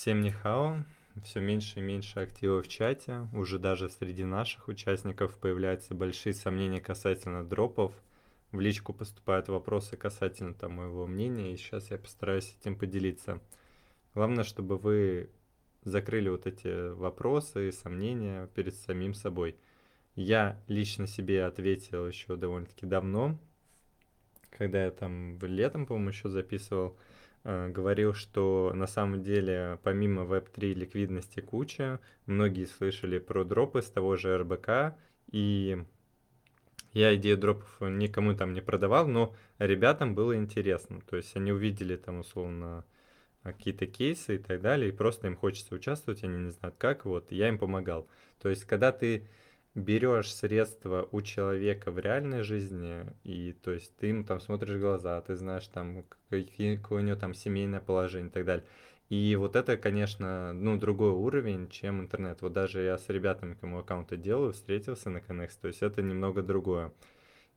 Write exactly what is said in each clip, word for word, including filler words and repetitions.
Всем нихао, все меньше и меньше актива в чате, уже даже среди наших участников появляются большие сомнения касательно дропов, в личку поступают вопросы касательно там, моего мнения, и сейчас я постараюсь этим поделиться. Главное, чтобы вы закрыли вот эти вопросы и сомнения перед самим собой. Я лично себе ответил еще довольно-таки давно, когда я там летом, по-моему, еще записывал, говорил, что на самом деле помимо веб три ликвидности куча, многие слышали про дропы с того же эр бэ ка, и я идею дропов никому там не продавал, но ребятам было интересно, то есть они увидели там условно какие-то кейсы и так далее, и просто им хочется участвовать, они не знают как, вот, я им помогал. То есть когда ты берешь средства у человека в реальной жизни, и то есть ты ему там смотришь в глаза, ты знаешь там, какое, какое у него там семейное положение и так далее. И вот это, конечно, ну, другой уровень, чем интернет. Вот даже я с ребятами, кому аккаунты делаю, встретился на Connect, то есть это немного другое.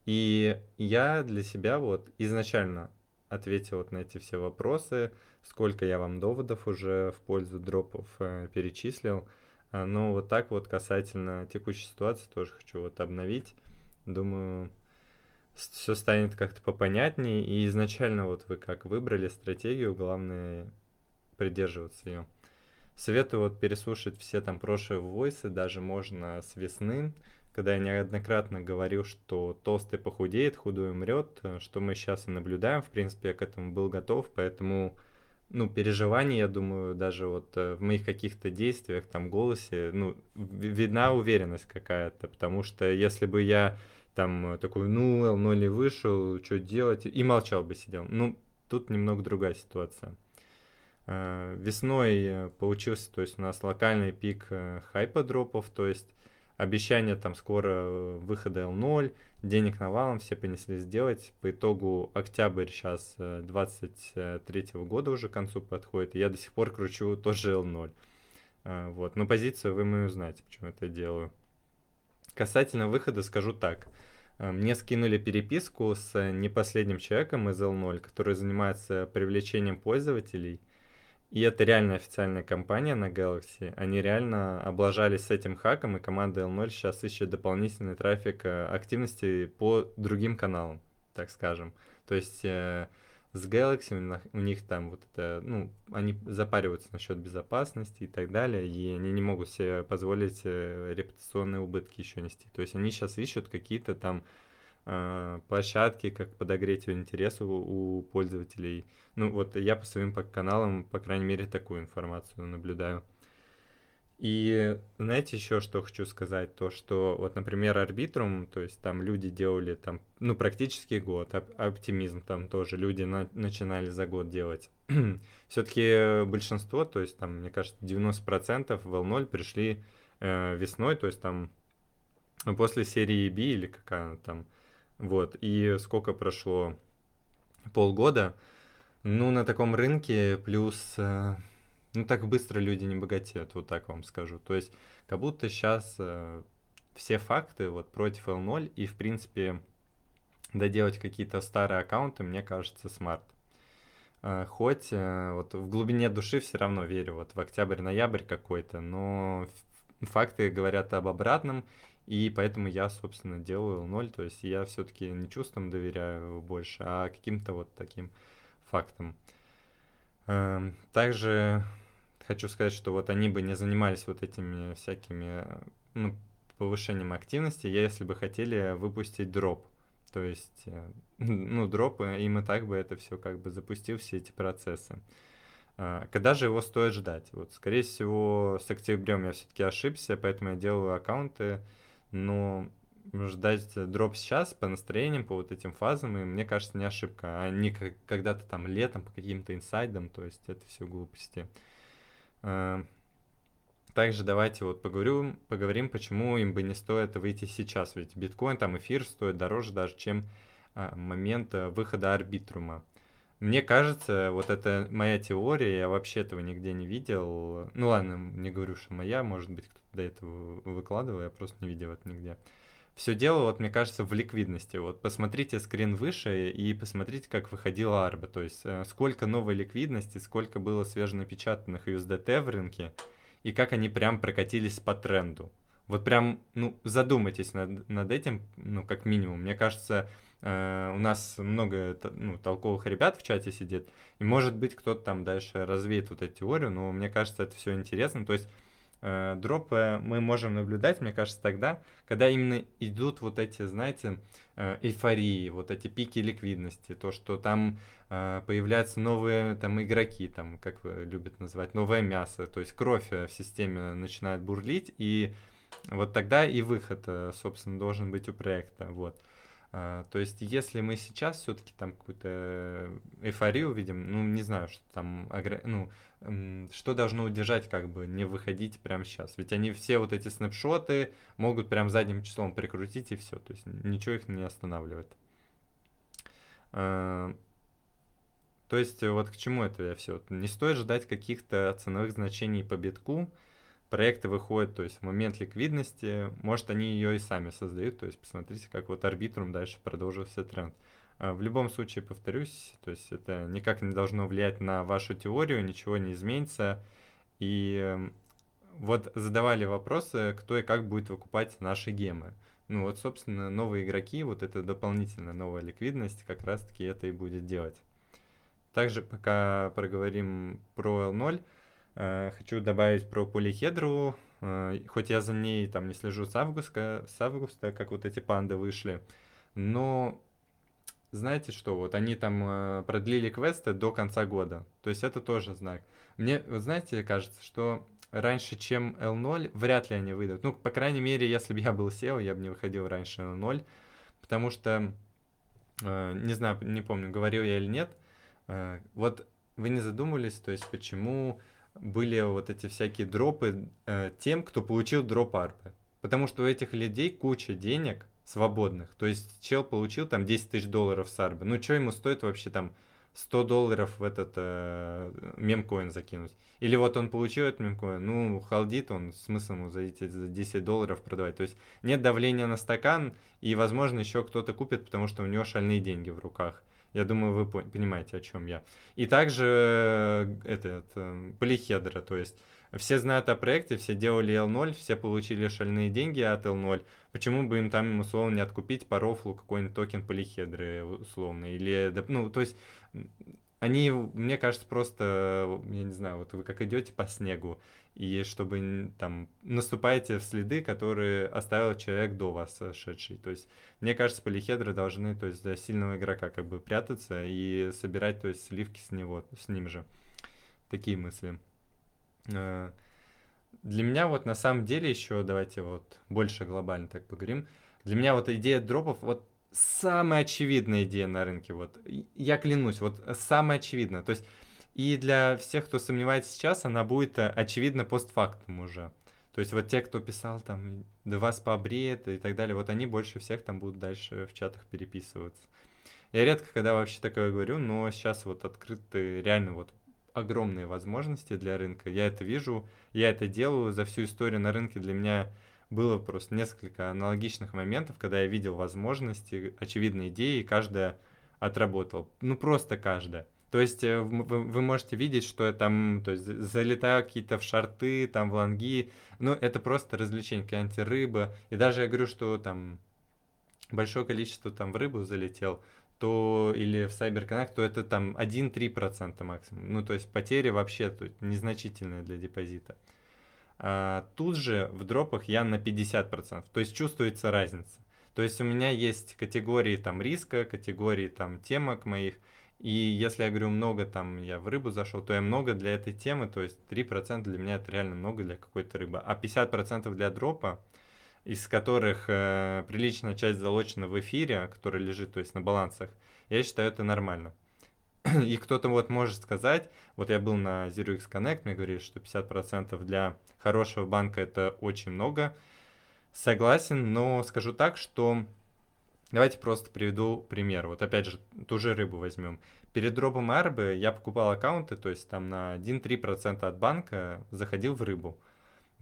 И я для себя вот изначально ответил вот на эти все вопросы, сколько я вам доводов уже в пользу дропов э, перечислил. Но вот так вот касательно текущей ситуации тоже хочу вот обновить. Думаю, все станет как-то попонятнее. И изначально вот вы как выбрали стратегию, главное придерживаться ее. Советую вот переслушать все там прошлые войсы, даже можно с весны, когда я неоднократно говорил, что толстый похудеет, худой умрет, что мы сейчас и наблюдаем. В принципе, я к этому был готов, поэтому... ну, переживания, я думаю, даже вот в моих каких-то действиях, там, голосе, ну, видна уверенность какая-то, потому что если бы я там такой, ну, эл ноль не вышел, что делать, и молчал бы, сидел. Ну, тут немного другая ситуация. Весной получился, то есть у нас локальный пик хайпа дропов, то есть обещание там скоро выхода эл ноль, денег навалом, все понеслись делать. По итогу октябрь сейчас двадцать третьего года уже к концу подходит, и я до сих пор кручу тоже эл ноль. Вот. Но позицию вы мою знаете, почему это делаю. Касательно выхода скажу так. Мне скинули переписку с не последним человеком из эл ноль, который занимается привлечением пользователей. И это реально официальная компания на Galaxy. Они реально облажались с этим хаком, и команда эл ноль сейчас ищет дополнительный трафик активности по другим каналам, так скажем. То есть э, с Galaxy у них там вот это, ну, они запариваются насчет безопасности и так далее, и они не могут себе позволить репутационные убытки еще нести. То есть они сейчас ищут какие-то там площадки, как подогреть интерес у, у пользователей. Ну вот я по своим по каналам, по крайней мере, такую информацию наблюдаю. И знаете еще, что хочу сказать? То, что вот, например, Arbitrum, то есть там люди делали там, ну, практически год, оп- оптимизм там тоже люди на- начинали за год делать. Все-таки большинство, то есть там, мне кажется, девяносто процентов в эл ноль пришли э, весной, то есть там после серии B или какая она там. Вот, и сколько прошло? Полгода. Ну, на таком рынке плюс... Ну, так быстро люди не богатеют, вот так вам скажу. То есть, как будто сейчас все факты вот против эл ноль, и, в принципе, доделать какие-то старые аккаунты, мне кажется, смарт. Хоть вот в глубине души все равно верю, вот в октябрь-ноябрь какой-то, но факты говорят об обратном, и поэтому я, собственно, делаю эл ноль, то есть я все-таки не чувствам доверяю больше, а каким-то вот таким фактам. Также хочу сказать, что вот они бы не занимались вот этими всякими, ну, повышением активности, если бы хотели выпустить дроп. То есть, ну, дроп, им и так бы это все как бы запустил, все эти процессы. Когда же его стоит ждать? Вот, скорее всего, с октябрем я все-таки ошибся, поэтому я делаю аккаунты, но ждать дроп сейчас по настроениям, по вот этим фазам, и мне кажется, не ошибка, а не как, когда-то там летом по каким-то инсайдам, то есть это все глупости. Также давайте вот поговорю, поговорим, почему им бы не стоит выйти сейчас, ведь биткоин, там эфир стоит дороже даже, чем момент выхода Арбитрума. Мне кажется, вот это моя теория, я вообще этого нигде не видел. Ну ладно, не говорю, что моя, может быть, кто-то до этого выкладывал, я просто не видел это нигде. все дело, вот мне кажется, в ликвидности. Вот посмотрите скрин выше и посмотрите, как выходила арба. То есть сколько новой ликвидности, сколько было свеженапечатанных ю эс ди ти в рынке, и как они прям прокатились по тренду. Вот прям, ну, задумайтесь над, над этим, ну, как минимум. Мне кажется, э, у нас много ну, толковых ребят в чате сидит, и, может быть, кто-то там дальше развеет вот эту теорию, но мне кажется, это все интересно. То есть э, дропы мы можем наблюдать, мне кажется, тогда, когда именно идут вот эти, знаете, э, эйфории, вот эти пики ликвидности, то, что там э, появляются новые там игроки, там, как любят называть, новое мясо, то есть кровь в системе начинает бурлить, и вот тогда и выход, собственно, должен быть у проекта, вот. То есть, если мы сейчас все-таки там какую-то эйфорию увидим, ну, не знаю, что там, ну, что должно удержать, как бы, не выходить прямо сейчас. Ведь они все вот эти снапшоты могут прям задним числом прикрутить и все, то есть, ничего их не останавливает. То есть, вот к чему это я все? Не стоит ждать каких-то ценовых значений по битку. Проекты выходят, то есть в момент ликвидности, может, они ее и сами создают, то есть посмотрите, как вот Arbitrum дальше продолжился тренд. В любом случае, повторюсь, то есть это никак не должно влиять на вашу теорию, ничего не изменится. И вот задавали вопросы, кто и как будет выкупать наши гемы. Ну вот, собственно, новые игроки, вот это дополнительная новая ликвидность, как раз-таки это и будет делать. Также пока проговорим про эл ноль. Хочу добавить про Polyhedra, хоть я за ней там не слежу с августа, с августа, как вот эти панды вышли, но знаете что, вот они там продлили квесты до конца года, то есть это тоже знак. Мне, вот знаете, кажется, что раньше, чем эл ноль, вряд ли они выйдут, ну, по крайней мере, если бы я был сео, я бы не выходил раньше эл ноль, потому что, не знаю, не помню, говорил я или нет, вот вы не задумывались, то есть почему... были вот эти всякие дропы э, тем, кто получил дроп арпы. Потому что у этих людей куча денег свободных. То есть чел получил там десять тысяч долларов с арпы. Ну, что ему стоит вообще там сто долларов в этот э, мемкоин закинуть? Или вот он получил этот мемкоин, ну, халдит он, смысл ему за эти за десять долларов продавать. То есть нет давления на стакан, и, возможно, еще кто-то купит, потому что у него шальные деньги в руках. Я думаю, вы понимаете, о чем я. И также этот Polyhedra, то есть все знают о проекте, все делали эл ноль, все получили шальные деньги от эл ноль. Почему бы им там, условно, не откупить по рофлу какой-нибудь токен Polyhedra, условно, или, ну, то есть они, мне кажется, просто, я не знаю, вот вы как идете по снегу, и чтобы там наступаете в следы, которые оставил человек до вас шедший. То есть, мне кажется, Polyhedra должны, то есть, для сильного игрока как бы прятаться и собирать, то есть, сливки с него, с ним же. Такие мысли. Для меня вот на самом деле еще, давайте вот больше глобально так поговорим, для меня вот идея дропов, вот самая очевидная идея на рынке, вот, я клянусь, вот самая очевидная, то есть, и для всех, кто сомневается сейчас, она будет очевидна постфактум уже. То есть вот те, кто писал там «Да вас побреет» и так далее, вот они больше всех там будут дальше в чатах переписываться. Я редко когда вообще такое говорю, но сейчас вот открыты реально вот огромные возможности для рынка. Я это вижу, я это делаю. За всю историю на рынке для меня было просто несколько аналогичных моментов, когда я видел возможности, очевидные идеи, и каждая отработала. Ну просто каждая. То есть вы можете видеть, что я там, то есть, залетаю какие-то в шорты, там в лонги. Ну, это просто развлечение, какая-нибудь рыба. И даже я говорю, что там большое количество там в рыбу залетел, то или в CyberConnect, то это там один-три процента максимум. Ну, то есть потери вообще тут незначительные для депозита. А тут же в дропах я на пятьдесят процентов. То есть чувствуется разница. То есть у меня есть категории там риска, категории там темок моих. И если я говорю много, там, я в рыбу зашел, то я много для этой темы, то есть три процента для меня это реально много для какой-то рыбы. А пятьдесят процентов для дропа, из которых э, приличная часть залочена в эфире, которая лежит, то есть на балансах, я считаю, это нормально. И кто-то вот может сказать, вот я был на ZeroX Connect, мне говорили, что пятьдесят процентов для хорошего банка это очень много. Согласен, но скажу так, что... Давайте просто приведу пример. Вот опять же, ту же рыбу возьмем. Перед дропом арбы я покупал аккаунты, то есть там на один-три процента от банка заходил в рыбу.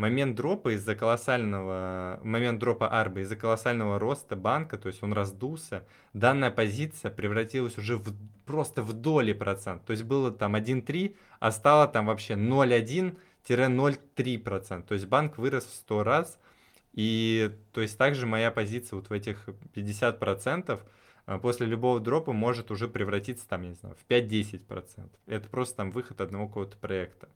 момент дропа из-за колоссального, момент дропа арба из-за колоссального роста банка, то есть он раздулся, данная позиция превратилась уже в, просто в доли процент. То есть было там один целых три десятых, а стало там вообще ноль целых одна десятая - ноль целых три десятых процента. То есть банк вырос в сто раз. И то есть также моя позиция вот в этих пятьдесят процентов после любого дропа может уже превратиться там, я не знаю, в пять-десять процентов. Это просто там выход одного какого-то проекта.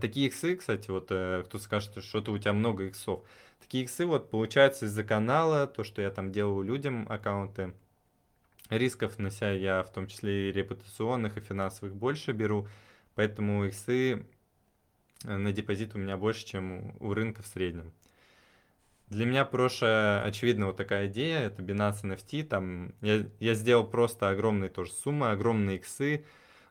Такие иксы, кстати, вот кто скажет, что что-то у тебя много иксов. Такие иксы вот получаются из-за канала, то, что я там делаю людям аккаунты. Рисков на себя я в том числе и репутационных, и финансовых больше беру. Поэтому иксы на депозит у меня больше, чем у рынка в среднем. Для меня прошлое, очевидно, вот такая идея, это Binance эн эф ти, там я, я сделал просто огромные тоже суммы, огромные иксы,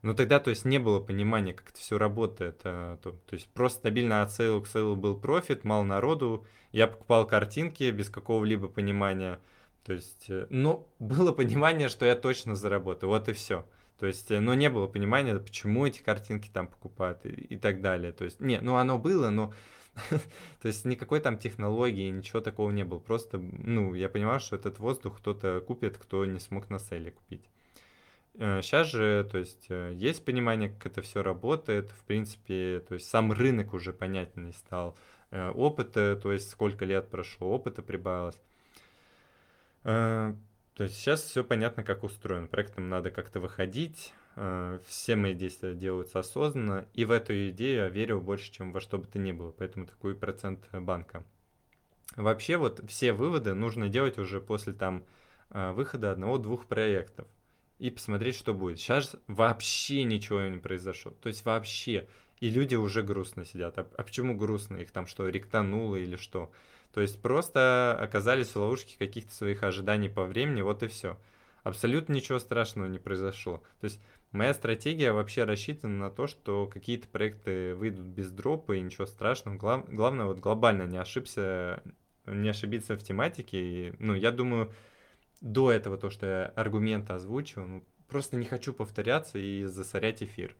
но тогда, то есть, не было понимания, как это все работает, то, то есть, просто стабильно от сейла к сейлу был профит, мало народу, я покупал картинки без какого-либо понимания, то есть, но было понимание, что я точно заработаю, вот и все. То есть, но не было понимания, почему эти картинки там покупают и, и так далее. То есть, не, ну оно было, но то есть никакой там технологии, ничего такого не было. Просто, ну, я понимал, что этот воздух кто-то купит, кто не смог на сейле купить. Сейчас же, то есть, есть понимание, как это все работает. В принципе, то есть сам рынок уже понятнее стал. Опыта, то есть сколько лет прошло, опыта прибавилось. То есть сейчас все понятно, как устроено. Проектам надо как-то выходить. Все мои действия делаются осознанно. И в эту идею я верю больше, чем во что бы то ни было. Поэтому такой процент банка. Вообще вот все выводы нужно делать уже после там выхода одного-двух проектов. И посмотреть, что будет. Сейчас вообще ничего не произошло. То есть вообще. И люди уже грустно сидят. А, а почему грустно? Их там что, ректануло или что? То есть просто оказались в ловушке каких-то своих ожиданий по времени, вот и все. Абсолютно ничего страшного не произошло. То есть моя стратегия вообще рассчитана на то, что какие-то проекты выйдут без дропа и ничего страшного. Глав... Главное вот глобально не ошибся, не ошибиться в тематике. И, ну, я думаю, до этого то, что я аргументы озвучил, ну, просто не хочу повторяться и засорять эфир.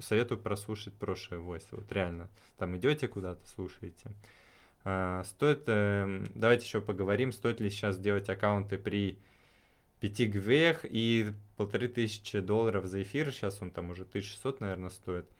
Советую прослушать прошлые войсы, вот реально. Там идете куда-то, слушаете. Стоит, давайте еще поговорим, стоит ли сейчас делать аккаунты при пяти гвеях и полторы тысячи долларов за эфир, сейчас он там уже тысяча шестьсот, наверное, стоит.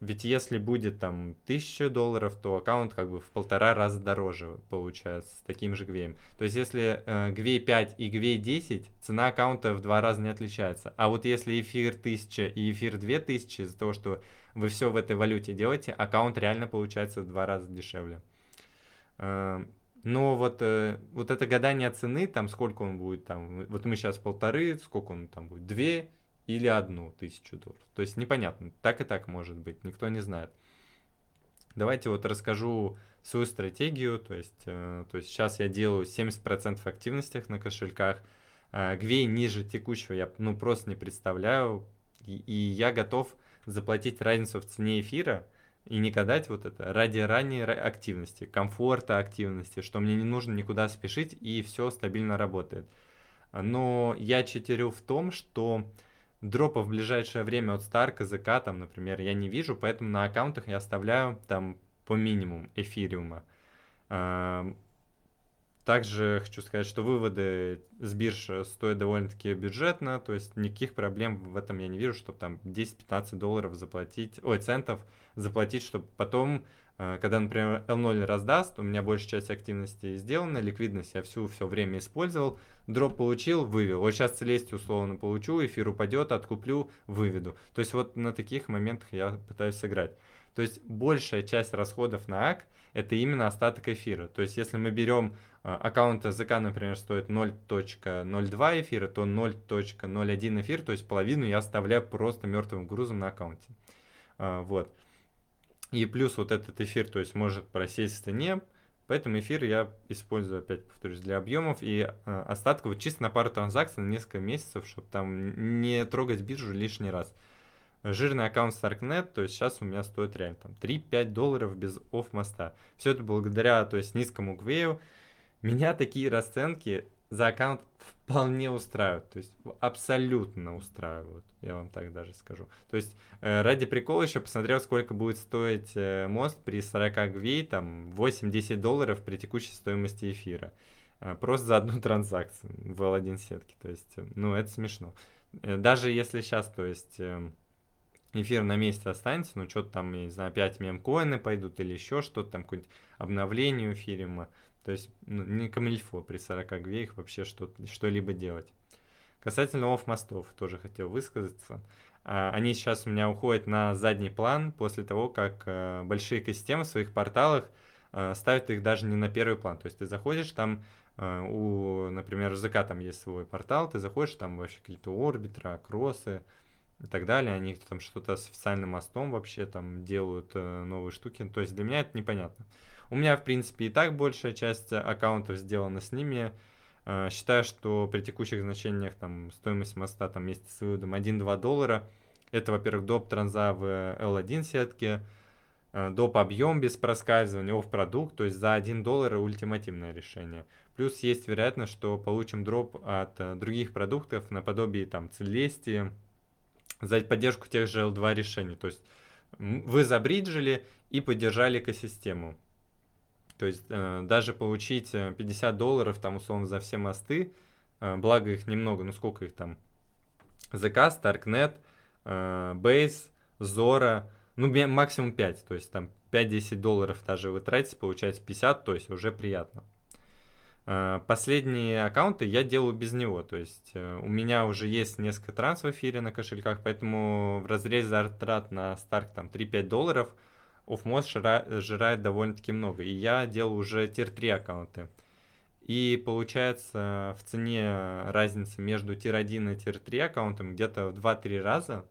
Ведь если будет там тысяча долларов, то аккаунт как бы в полтора раза дороже получается с таким же гвеем. То есть если гвей пять и гвей десять, цена аккаунта в два раза не отличается. А вот если эфир тысяча и эфир две тысячи, из-за того, что вы все в этой валюте делаете, аккаунт реально получается в два раза дешевле. Но вот, вот это гадание цены, там сколько он будет, там, вот мы сейчас полторы, сколько он там будет, две или одну тысячу долларов. То есть непонятно, так и так может быть, никто не знает. Давайте вот расскажу свою стратегию, то есть, то есть сейчас я делаю семьдесят процентов активностях на кошельках, гвей ниже текущего я ну, просто не представляю, и, и я готов заплатить разницу в цене эфира, и не кадать вот это ради ранней активности, комфорта активности, что мне не нужно никуда спешить, и все стабильно работает. Но я читерю в том, что дропа в ближайшее время от Старка, зэт ка, там, например, я не вижу, поэтому на аккаунтах я оставляю там по минимуму эфириума. Также хочу сказать, что выводы с бирж стоят довольно-таки бюджетно, то есть никаких проблем в этом я не вижу, чтобы там десять-пятнадцать долларов заплатить, ой, центов заплатить, чтобы потом, когда, например, эл ноль раздаст, у меня большая часть активности сделана, ликвидность я всю все время использовал, дроп получил, вывел. Вот сейчас Celestia условно получу, эфир упадет, откуплю, выведу. То есть вот на таких моментах я пытаюсь сыграть. То есть большая часть расходов на эй си это именно остаток эфира. То есть если мы берем аккаунт зэт ка, например, стоит ноль целых ноль два эфира, то ноль целых ноль один эфир, то есть половину я оставляю просто мертвым грузом на аккаунте. Вот. И плюс вот этот эфир, то есть может просесть в цене, поэтому эфир я использую, опять повторюсь, для объемов и остатка вот чисто на пару транзакций, на несколько месяцев, чтобы там не трогать биржу лишний раз. Жирный аккаунт Starknet, то есть сейчас у меня стоит реально там три-пять долларов без офф-моста. Все это благодаря, то есть, низкому гвею. Меня такие расценки за аккаунт в вполне устраивают, то есть абсолютно устраивают, я вам так даже скажу. То есть э, ради прикола еще посмотрел, сколько будет стоить э, мост при сорока гвей, там восемьдесят долларов при текущей стоимости эфира. Э, просто за одну транзакцию в эл один сетке, то есть, э, ну это смешно. Э, даже если сейчас, то есть э, эфир на месте останется, ну что-то там, я не знаю, опять мемкоины пойдут или еще что-то, там какое-нибудь обновление эфирима. То есть ну, не камильфо при сорока гвеях вообще что-то, что-либо делать. Касательно офф-мостов тоже хотел высказаться. А, они сейчас у меня уходят на задний план после того, как а, большие экосистемы в своих порталах а, ставят их даже не на первый план. То есть ты заходишь там, а, у, например, у зэт кей там есть свой портал, ты заходишь, там вообще какие-то орбитра, кроссы и так далее. Они там что-то с официальным мостом вообще там делают а, новые штуки. То есть для меня это непонятно. У меня, в принципе, и так большая часть аккаунтов сделана с ними. Считаю, что при текущих значениях там стоимость моста там вместе с выводом один-два доллара. Это, во-первых, доп. Транза в эл один сетке, доп. Объем без проскальзывания, офф продукт, то есть за один доллар ультимативное решение. Плюс есть вероятность, что получим дроп от других продуктов наподобие там Celestia за поддержку тех же эл два решений. То есть вы забриджили и поддержали экосистему. То есть э, даже получить пятьдесят долларов там условно за все мосты, э, благо их немного, ну сколько их там, зэт кей, Starknet, э, Base, Zora, ну максимум пять, то есть там пять-десять долларов даже вы тратите, получаете пятьдесят, то есть уже приятно. Э, последние аккаунты я делаю без него, то есть э, у меня уже есть несколько транс в эфире на кошельках, поэтому в разрезе затрат на Stark там три-пять долларов, офф-мост жирает довольно-таки много. И я делал уже тир три аккаунты. И получается в цене разница между тир один и тир три аккаунтом где-то в два-три раза.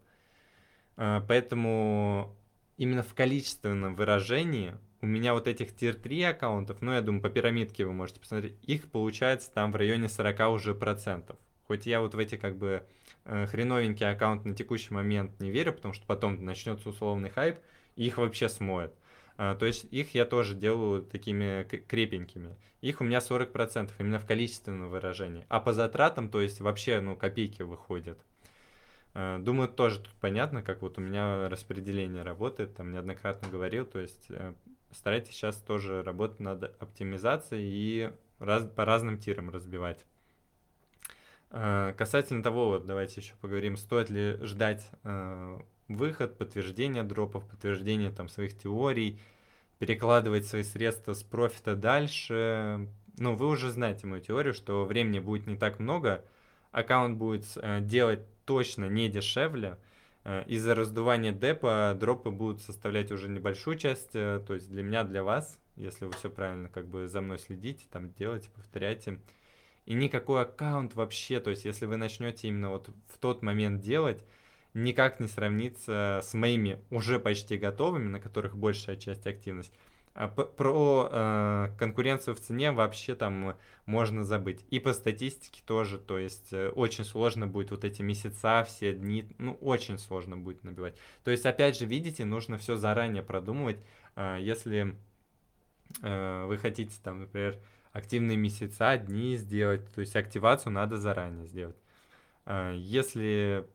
Поэтому именно в количественном выражении у меня вот этих тир три аккаунтов, ну я думаю по пирамидке вы можете посмотреть, их получается там в районе сорока уже процентов. Хоть я вот в эти как бы хреновенькие аккаунты на текущий момент не верю, потому что потом начнется условный хайп, их вообще смоет. А, то есть их я тоже делаю такими крепенькими. Их у меня сорок процентов именно в количественном выражении. А по затратам, то есть вообще ну, копейки выходят. А, думаю, тоже тут понятно, как вот у меня распределение работает. Там неоднократно говорил. То есть э, старайтесь сейчас тоже работать над оптимизацией и раз, по разным тирам разбивать. А, касательно того, вот давайте еще поговорим, стоит ли ждать... Э, выход, подтверждение дропов, подтверждение там своих теорий, перекладывать свои средства с профита дальше. Ну, вы уже знаете мою теорию, что времени будет не так много, аккаунт будет э, делать точно не дешевле. Э, из-за раздувания депа дропы будут составлять уже небольшую часть, э, то есть для меня, для вас, если вы все правильно как бы за мной следите, там делаете, повторяете. И никакой аккаунт вообще, то есть если вы начнете именно вот в тот момент делать, никак не сравнится с моими уже почти готовыми, на которых большая часть активность. А про э, конкуренцию в цене вообще там можно забыть. И по статистике тоже, то есть э, очень сложно будет вот эти месяца, все дни, ну очень сложно будет набивать. То есть опять же, видите, нужно все заранее продумывать. Э, если э, вы хотите там, например, активные месяца, дни сделать, то есть активацию надо заранее сделать. Э, если...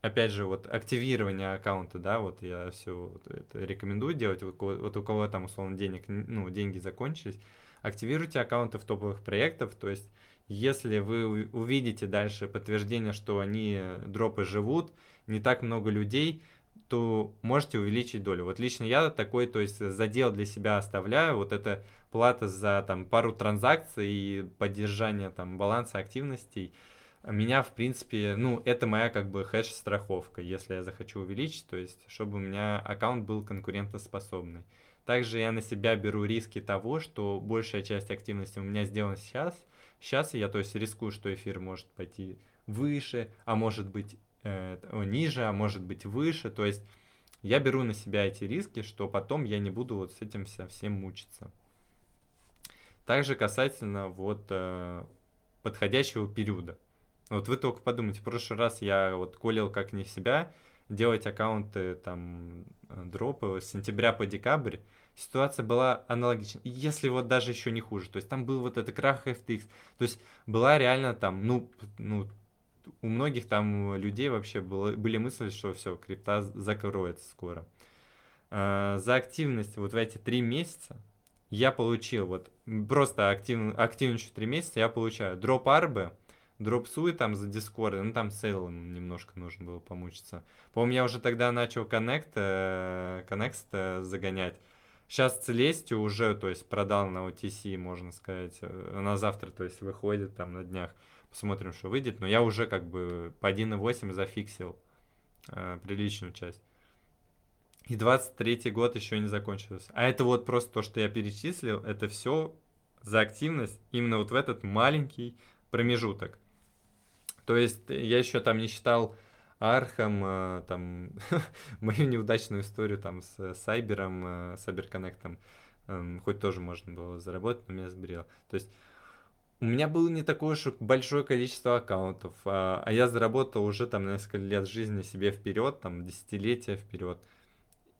Опять же, вот активирование аккаунта, да, вот я все вот это рекомендую делать, вот у кого, вот у кого там условно денег, ну, деньги закончились, активируйте аккаунты в топовых проектах, то есть если вы увидите дальше подтверждение, что они, дропы живут, не так много людей, то можете увеличить долю. Вот лично я такой, то есть задел для себя оставляю, вот это плата за там пару транзакций и поддержание там баланса активностей. Меня, в принципе, ну, это моя как бы хэш-страховка, если я захочу увеличить, то есть, чтобы у меня аккаунт был конкурентоспособный. Также я на себя беру риски того, что большая часть активности у меня сделана сейчас. Сейчас я, то есть, рискую, что эфир может пойти выше, а может быть э, ниже, а может быть выше. То есть, я беру на себя эти риски, что потом я не буду вот с этим совсем мучиться. Также касательно вот э, подходящего периода. Вот вы только подумайте, в прошлый раз я вот колил как не себя, делать аккаунты, там, дропы с сентября по декабрь, ситуация была аналогична, если вот даже еще не хуже. То есть там был вот этот крах эф ти экс, то есть была реально там, ну, ну у многих там людей вообще было, были мысли, что все, крипта закроется скоро. А за активность вот в эти три месяца я получил, вот просто активно, активничаю три месяца, я получаю дроп арбы, дроп суи там за дискорд, ну там сейлом немножко нужно было помучиться. По-моему, я уже тогда начал коннект, коннект загонять. Сейчас Целестию уже, то есть, продал на о ти си, можно сказать. Она завтра, то есть, выходит там на днях. Посмотрим, что выйдет. Но я уже как бы по один и восемь зафиксил э, приличную часть. И двадцать третий год еще не закончился. А это вот просто то, что я перечислил. Это все за активность именно вот в этот маленький промежуток. То есть, я еще там не считал Архом, там, мою неудачную историю там с Сайбером, CyberConnect, хоть тоже можно было заработать, но меня сбрело. То есть у меня было не такое уж большое количество аккаунтов, а, а я заработал уже там несколько лет жизни себе вперед, там десятилетия вперед.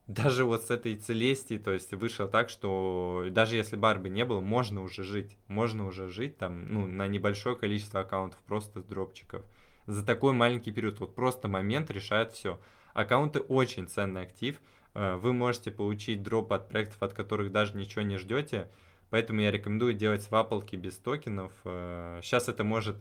Даже вот с этой Целестией, то есть вышло так, что даже если барбы не было, можно уже жить, можно уже жить там, ну, на небольшое количество аккаунтов, просто с дропчиков. За такой маленький период, вот просто момент решает все. Аккаунты очень ценный актив, вы можете получить дроп от проектов, от которых даже ничего не ждете, поэтому я рекомендую делать свапалки без токенов. Сейчас это может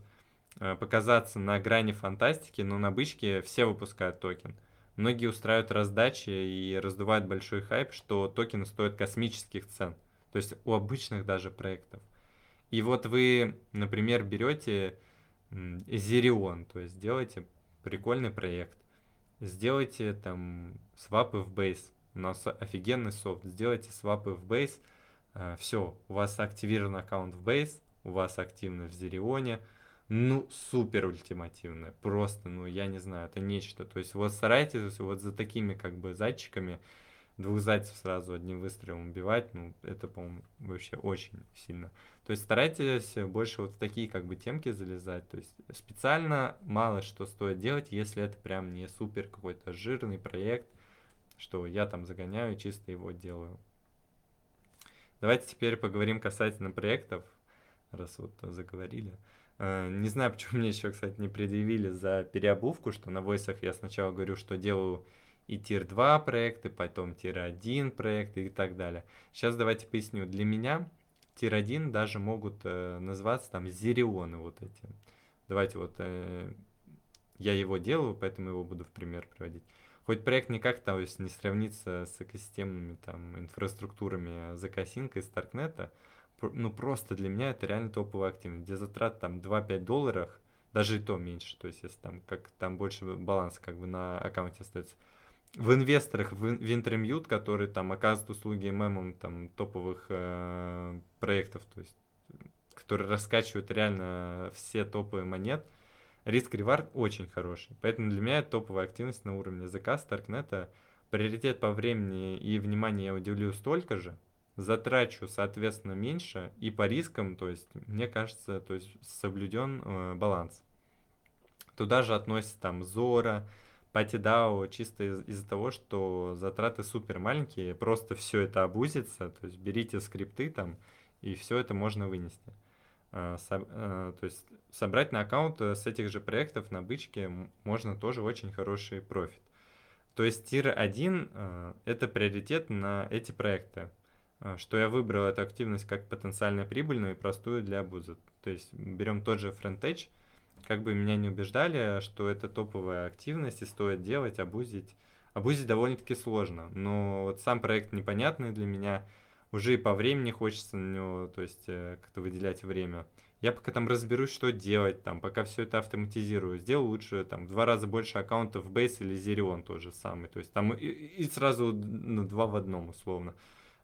показаться на грани фантастики, но на бычке все выпускают токен. Многие устраивают раздачи и раздувают большой хайп, что токены стоят космических цен, то есть у обычных даже проектов. И вот вы, например, берете Зерион, то есть сделайте прикольный проект, сделайте там свапы в Base, у нас офигенный софт, сделайте свапы в Base, э, все, у вас активирован аккаунт в Base, у вас активно в Зерионе, ну супер ультимативно, просто, ну я не знаю, это нечто, то есть вот старайтесь вот за такими как бы зайчиками, двух зайцев сразу одним выстрелом убивать, ну, это, по-моему, вообще очень сильно. То есть старайтесь больше вот в такие, как бы, темки залезать, то есть специально мало что стоит делать, если это прям не супер какой-то жирный проект, что я там загоняю и чисто его делаю. Давайте теперь поговорим касательно проектов, раз вот заговорили. Не знаю, почему мне еще, кстати, не предъявили за переобувку, что на войсах я сначала говорю, что делаю и тир два проекты, потом тир один проекты и так далее. Сейчас давайте поясню. Для меня тир один даже могут э, называться там зерионы вот эти. Давайте вот э, я его делаю, поэтому его буду в пример приводить. Хоть проект никак то есть, не сравнится с экосистемными там, инфраструктурами ZK-синка и Старкнета, ну просто для меня это реально топовая активность, где затрат там два-пять долларов, даже и то меньше, то есть если там, как, там больше баланс как бы на аккаунте остается. В инвесторах в Wintermute, который там оказывает услуги эм эм там, топовых э, проектов, то есть, которые раскачивают реально все топовые монет, риск-ревард очень хороший. Поэтому для меня топовая активность на уровне зэт кей, Старкнета, приоритет по времени и внимание я уделю столько же, затрачу, соответственно, меньше, и по рискам, то есть, мне кажется, то есть, соблюден э, баланс. Туда же относятся там Зора, Patidau чисто из- из-за того, что затраты супер маленькие, просто все это обузится, то есть берите скрипты там, и все это можно вынести. А, со- а, то есть собрать на аккаунт с этих же проектов на бычке можно тоже очень хороший профит. То есть тир один а, это приоритет на эти проекты. А, что я выбрал эту активность как потенциально прибыльную и простую для обузы. То есть берем тот же FrontEdge, как бы меня не убеждали, что это топовая активность и стоит делать, обузить. Обузить довольно-таки сложно, но вот сам проект непонятный для меня, уже и по времени хочется на него, то есть как-то выделять время. Я пока там разберусь, что делать, там, пока все это автоматизирую, сделаю лучше, там, в два раза больше аккаунтов в Base или Zerion тот же самый, то есть там и, и сразу ну, два в одном условно,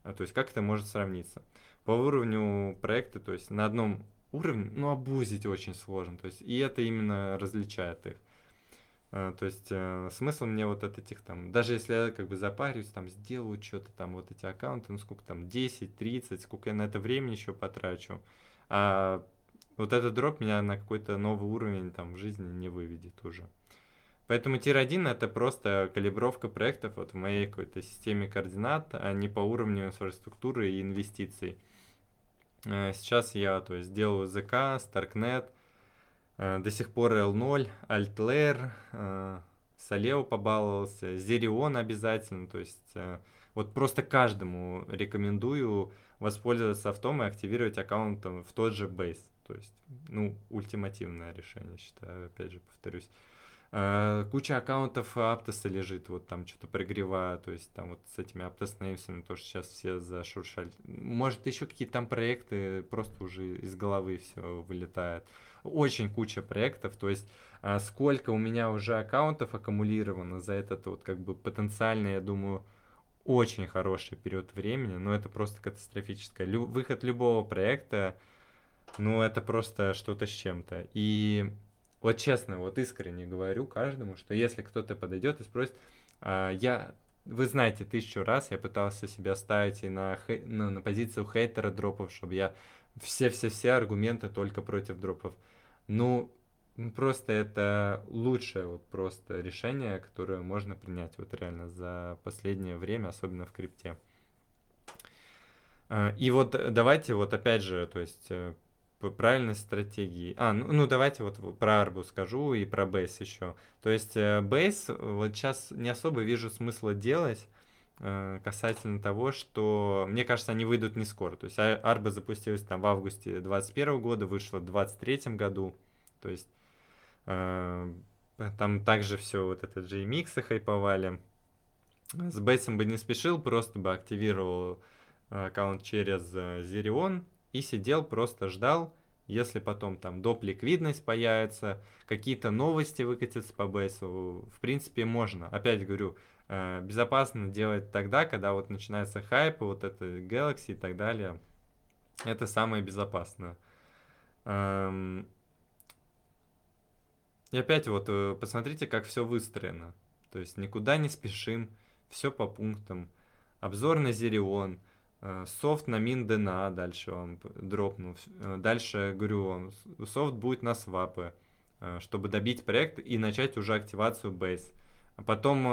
то есть как это может сравниться. По уровню проекта, то есть на одном уровень, ну, обузить очень сложно, то есть, и это именно различает их. А, то есть, э, смысл мне вот от этих там, даже если я как бы запарюсь, там, сделаю что-то там, вот эти аккаунты, ну, сколько там, десять-тридцать, сколько я на это времени еще потрачу, а вот этот дроп меня на какой-то новый уровень там в жизни не выведет уже. Поэтому тир один это просто калибровка проектов вот в моей какой-то системе координат, а не по уровню инфраструктуры и инвестиций. Сейчас я то есть, делаю зэт кей, Starknet, до сих пор эл ноль, AltLayer, Soleo побаловался, Zerion обязательно. То есть вот просто каждому рекомендую воспользоваться автом и активировать аккаунтом в тот же Base. То есть, ну, ультимативное решение, считаю, опять же повторюсь. Куча аккаунтов Aptos лежит, вот там что-то прогреваю, то есть там вот с этими Aptos неймсами, то, что сейчас все зашуршали. Может, еще какие-то там проекты, просто уже из головы все вылетает. Очень куча проектов, то есть сколько у меня уже аккаунтов аккумулировано за этот вот как бы потенциально, я думаю, очень хороший период времени, но это просто катастрофическое. Лю- выход любого проекта, ну это просто что-то с чем-то. И... Вот честно, вот искренне говорю каждому, что если кто-то подойдет и спросит, а, я, вы знаете, тысячу раз я пытался себя ставить и на, хей, ну, на позицию хейтера дропов, чтобы я все-все-все аргументы только против дропов. Ну, просто это лучшее вот просто решение, которое можно принять вот реально за последнее время, особенно в крипте. И вот давайте вот опять же, то есть... по правильности стратегии. А, ну, ну давайте вот про арбу скажу и про бейс еще. То есть бейс вот сейчас не особо вижу смысла делать э, касательно того, что, мне кажется, они выйдут не скоро. То есть арба запустилась там в августе двадцать первого года, вышла в двадцать третьем году. То есть э, там также все вот этот же джей эм икс хайповали. С бейсом бы не спешил, просто бы активировал аккаунт через Zerion. И сидел, просто ждал, если потом там доп. Ликвидность появится, какие-то новости выкатятся по бейсу, в принципе, можно. Опять говорю, безопасно делать тогда, когда вот начинается хайп, вот это Galaxy и так далее. Это самое безопасное. И опять вот, посмотрите, как все выстроено. То есть никуда не спешим, все по пунктам. Обзор на Zerion. Софт на мин-ДНА дальше он дропнул. Дальше, говорю, софт будет на свапы, чтобы добить проект и начать уже активацию бейс. Потом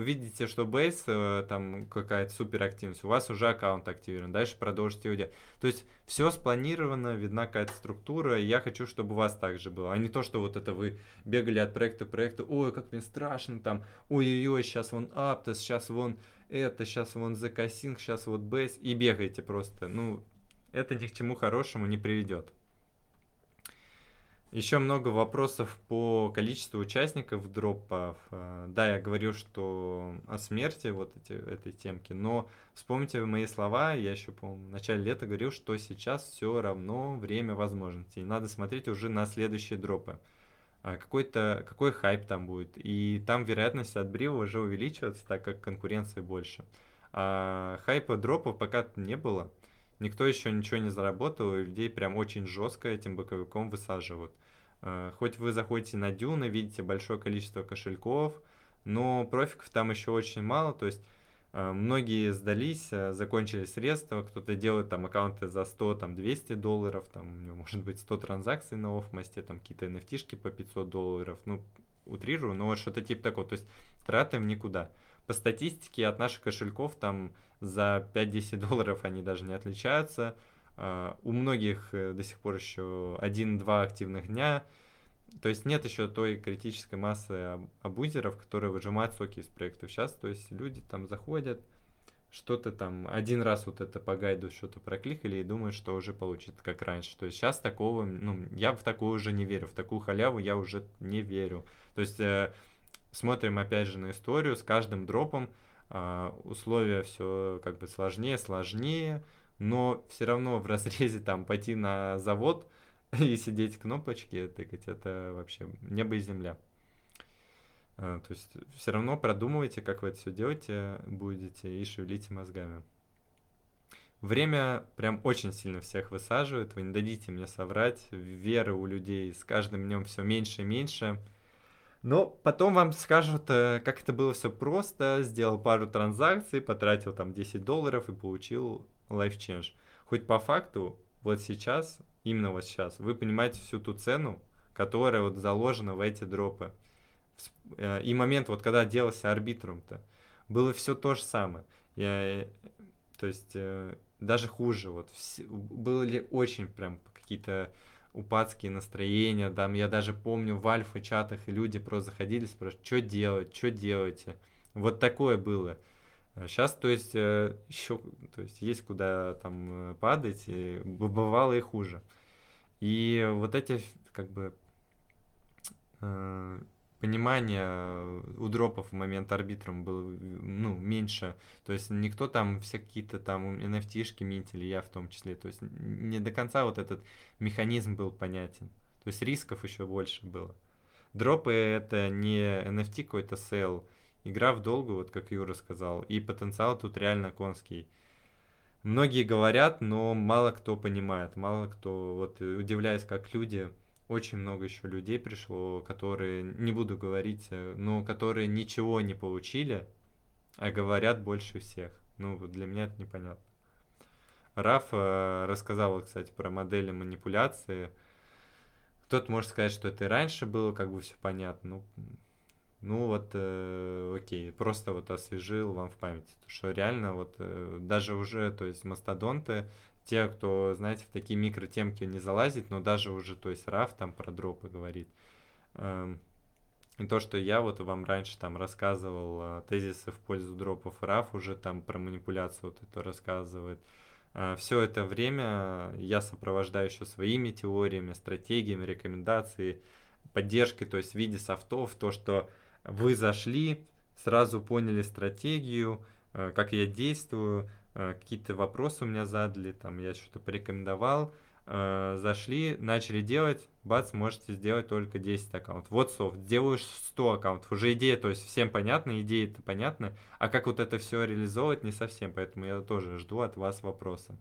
увидите, что бейс, там какая-то суперактивность, у вас уже аккаунт активирован, дальше продолжите его делать. То есть все спланировано, видна какая-то структура, и я хочу, чтобы у вас так же было. А не то, что вот это вы бегали от проекта к проекту, ой, как мне страшно, там, ой-ой-ой, сейчас вон Aptos, сейчас вон... это сейчас вон закосинг, сейчас вот бейс, и бегаете просто. Ну, это ни к чему хорошему не приведет. Еще много вопросов по количеству участников дропов. Да, я говорил, что о смерти вот эти, этой темки, но вспомните мои слова, я еще, по-моему, в начале лета говорил, что сейчас все равно время возможностей. Надо смотреть уже на следующие дропы. Какой-то, какой хайп там будет. И там вероятность отбрива уже увеличивается, так как конкуренции больше. А хайпа дропов пока не было. Никто еще ничего не заработал, и людей прям очень жестко этим боковиком высаживают. Хоть вы заходите на Dune, видите большое количество кошельков, но профиков там еще очень мало, то есть многие сдались, закончили средства, кто-то делает там аккаунты за сто, там двести долларов, там у него может быть сто транзакций на офмасте, там какие-то эн эф ти-шки по пятьсот долларов, ну, утрирую, но вот что-то типа такого, то есть тратим никуда. По статистике от наших кошельков там за пять-десять долларов они даже не отличаются, у многих до сих пор еще один-два активных дня, то есть нет еще той критической массы абузеров, которые выжимают соки из проектов сейчас. То есть люди там заходят, что-то там один раз вот это по гайду что-то прокликали и думают, что уже получится как раньше. То есть сейчас такого, ну, я в такое уже не верю, в такую халяву я уже не верю. То есть э, смотрим опять же на историю, с каждым дропом э, условия все как бы сложнее, сложнее, но все равно в разрезе там пойти на завод, и сидеть кнопочки, тыкать, это вообще небо и земля. То есть все равно продумывайте, как вы это все делаете, будете и шевелите мозгами. Время прям очень сильно всех высаживает, вы не дадите мне соврать. Веры у людей с каждым днем все меньше и меньше. Но потом вам скажут, как это было все просто, сделал пару транзакций, потратил там десять долларов и получил life change. Хоть по факту вот сейчас... Именно вот сейчас. Вы понимаете всю ту цену, которая вот заложена в эти дропы. И момент, вот когда делался арбитрум-то, было все то же самое. Я, то есть даже хуже. Вот, были очень прям какие-то упадские настроения. Там, я даже помню, в альфа-чатах люди просто заходили, спрашивали, что делать, что делаете. Вот такое было. Сейчас, то есть, еще, то есть, есть куда там падать, и бывало и хуже. И вот эти, как бы, понимание у дропов в момент арбитрум было, ну, меньше. То есть, никто там, все какие-то там эн эф ти-шки минтили, я в том числе. То есть, не до конца вот этот механизм был понятен. То есть, рисков еще больше было. Дропы — это не эн эф ти какой-то сейл. Игра в долгу, вот как Юра сказал, и потенциал тут реально конский. Многие говорят, но мало кто понимает, мало кто, вот удивляюсь, как люди, очень много еще людей пришло, которые, не буду говорить, но которые ничего не получили, а говорят больше всех. Ну, для меня это непонятно. Раф рассказал, кстати, про модели манипуляции. Кто-то может сказать, что это и раньше было, как бы все понятно, но... Ну вот, э, окей, просто вот освежил вам в памяти, что реально вот э, даже уже, то есть мастодонты, те, кто, знаете, в такие микротемки не залазит, но даже уже, то есть Раф там про дропы говорит. Э, и то, что я вот вам раньше там рассказывал э, тезисы в пользу дропов, Раф уже там про манипуляцию вот это рассказывает. Э, все это время я сопровождаю еще своими теориями, стратегиями, рекомендациями, поддержкой, то есть в виде софтов, то, что вы зашли, сразу поняли стратегию, как я действую, какие-то вопросы у меня задали, там я что-то порекомендовал, зашли, начали делать, бац, можете сделать только десять аккаунтов. Вот софт, делаешь сто аккаунтов, уже идея, то есть всем понятна, идея-то понятна, а как вот это все реализовывать, не совсем, поэтому я тоже жду от вас вопроса.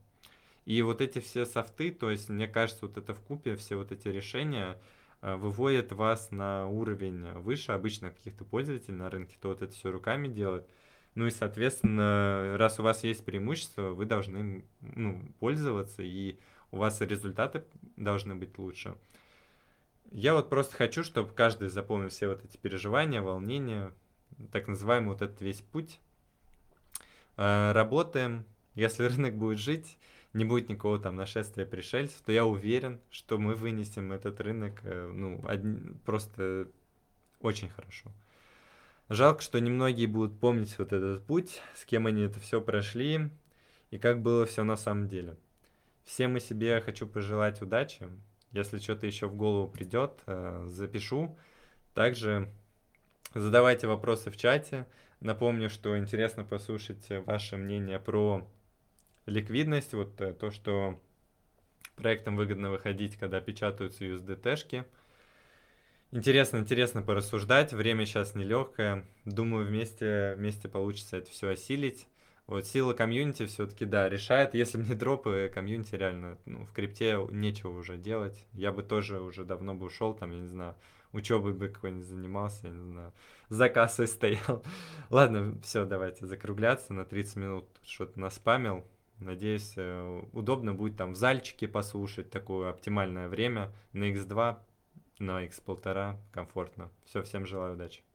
И вот эти все софты, то есть мне кажется, вот это вкупе, все вот эти решения, выводит вас на уровень выше обычно каких-то пользователей на рынке, то вот это все руками делают. Ну и, соответственно, раз у вас есть преимущество, вы должны, ну, пользоваться, и у вас результаты должны быть лучше. Я вот просто хочу, чтобы каждый запомнил все вот эти переживания, волнения, так называемый вот этот весь путь. Работаем. Если рынок будет жить, не будет никакого там нашествия пришельцев, то я уверен, что мы вынесем этот рынок, ну, один, просто очень хорошо. Жалко, что немногие будут помнить вот этот путь, с кем они это все прошли и как было все на самом деле. Всем и себе хочу пожелать удачи. Если что-то еще в голову придет, запишу. Также задавайте вопросы в чате. Напомню, что интересно послушать ваше мнение про... ликвидность, вот то, что проектам выгодно выходить, когда печатаются ю эс ди ти-шки. Интересно, интересно порассуждать. Время сейчас нелегкое. Думаю, вместе, вместе получится это все осилить. Вот сила комьюнити все-таки, да, решает. Если мне дропы, комьюнити реально, ну, в крипте нечего уже делать. Я бы тоже уже давно бы ушел, там, я не знаю, учебой бы какой-нибудь занимался, я не знаю, за кассой стоял. Ладно, все, давайте закругляться. На тридцать минут что-то наспамил. Надеюсь, удобно будет там в зальчике послушать, такое оптимальное время на икс два, на икс один, комфортно. Все, всем желаю удачи.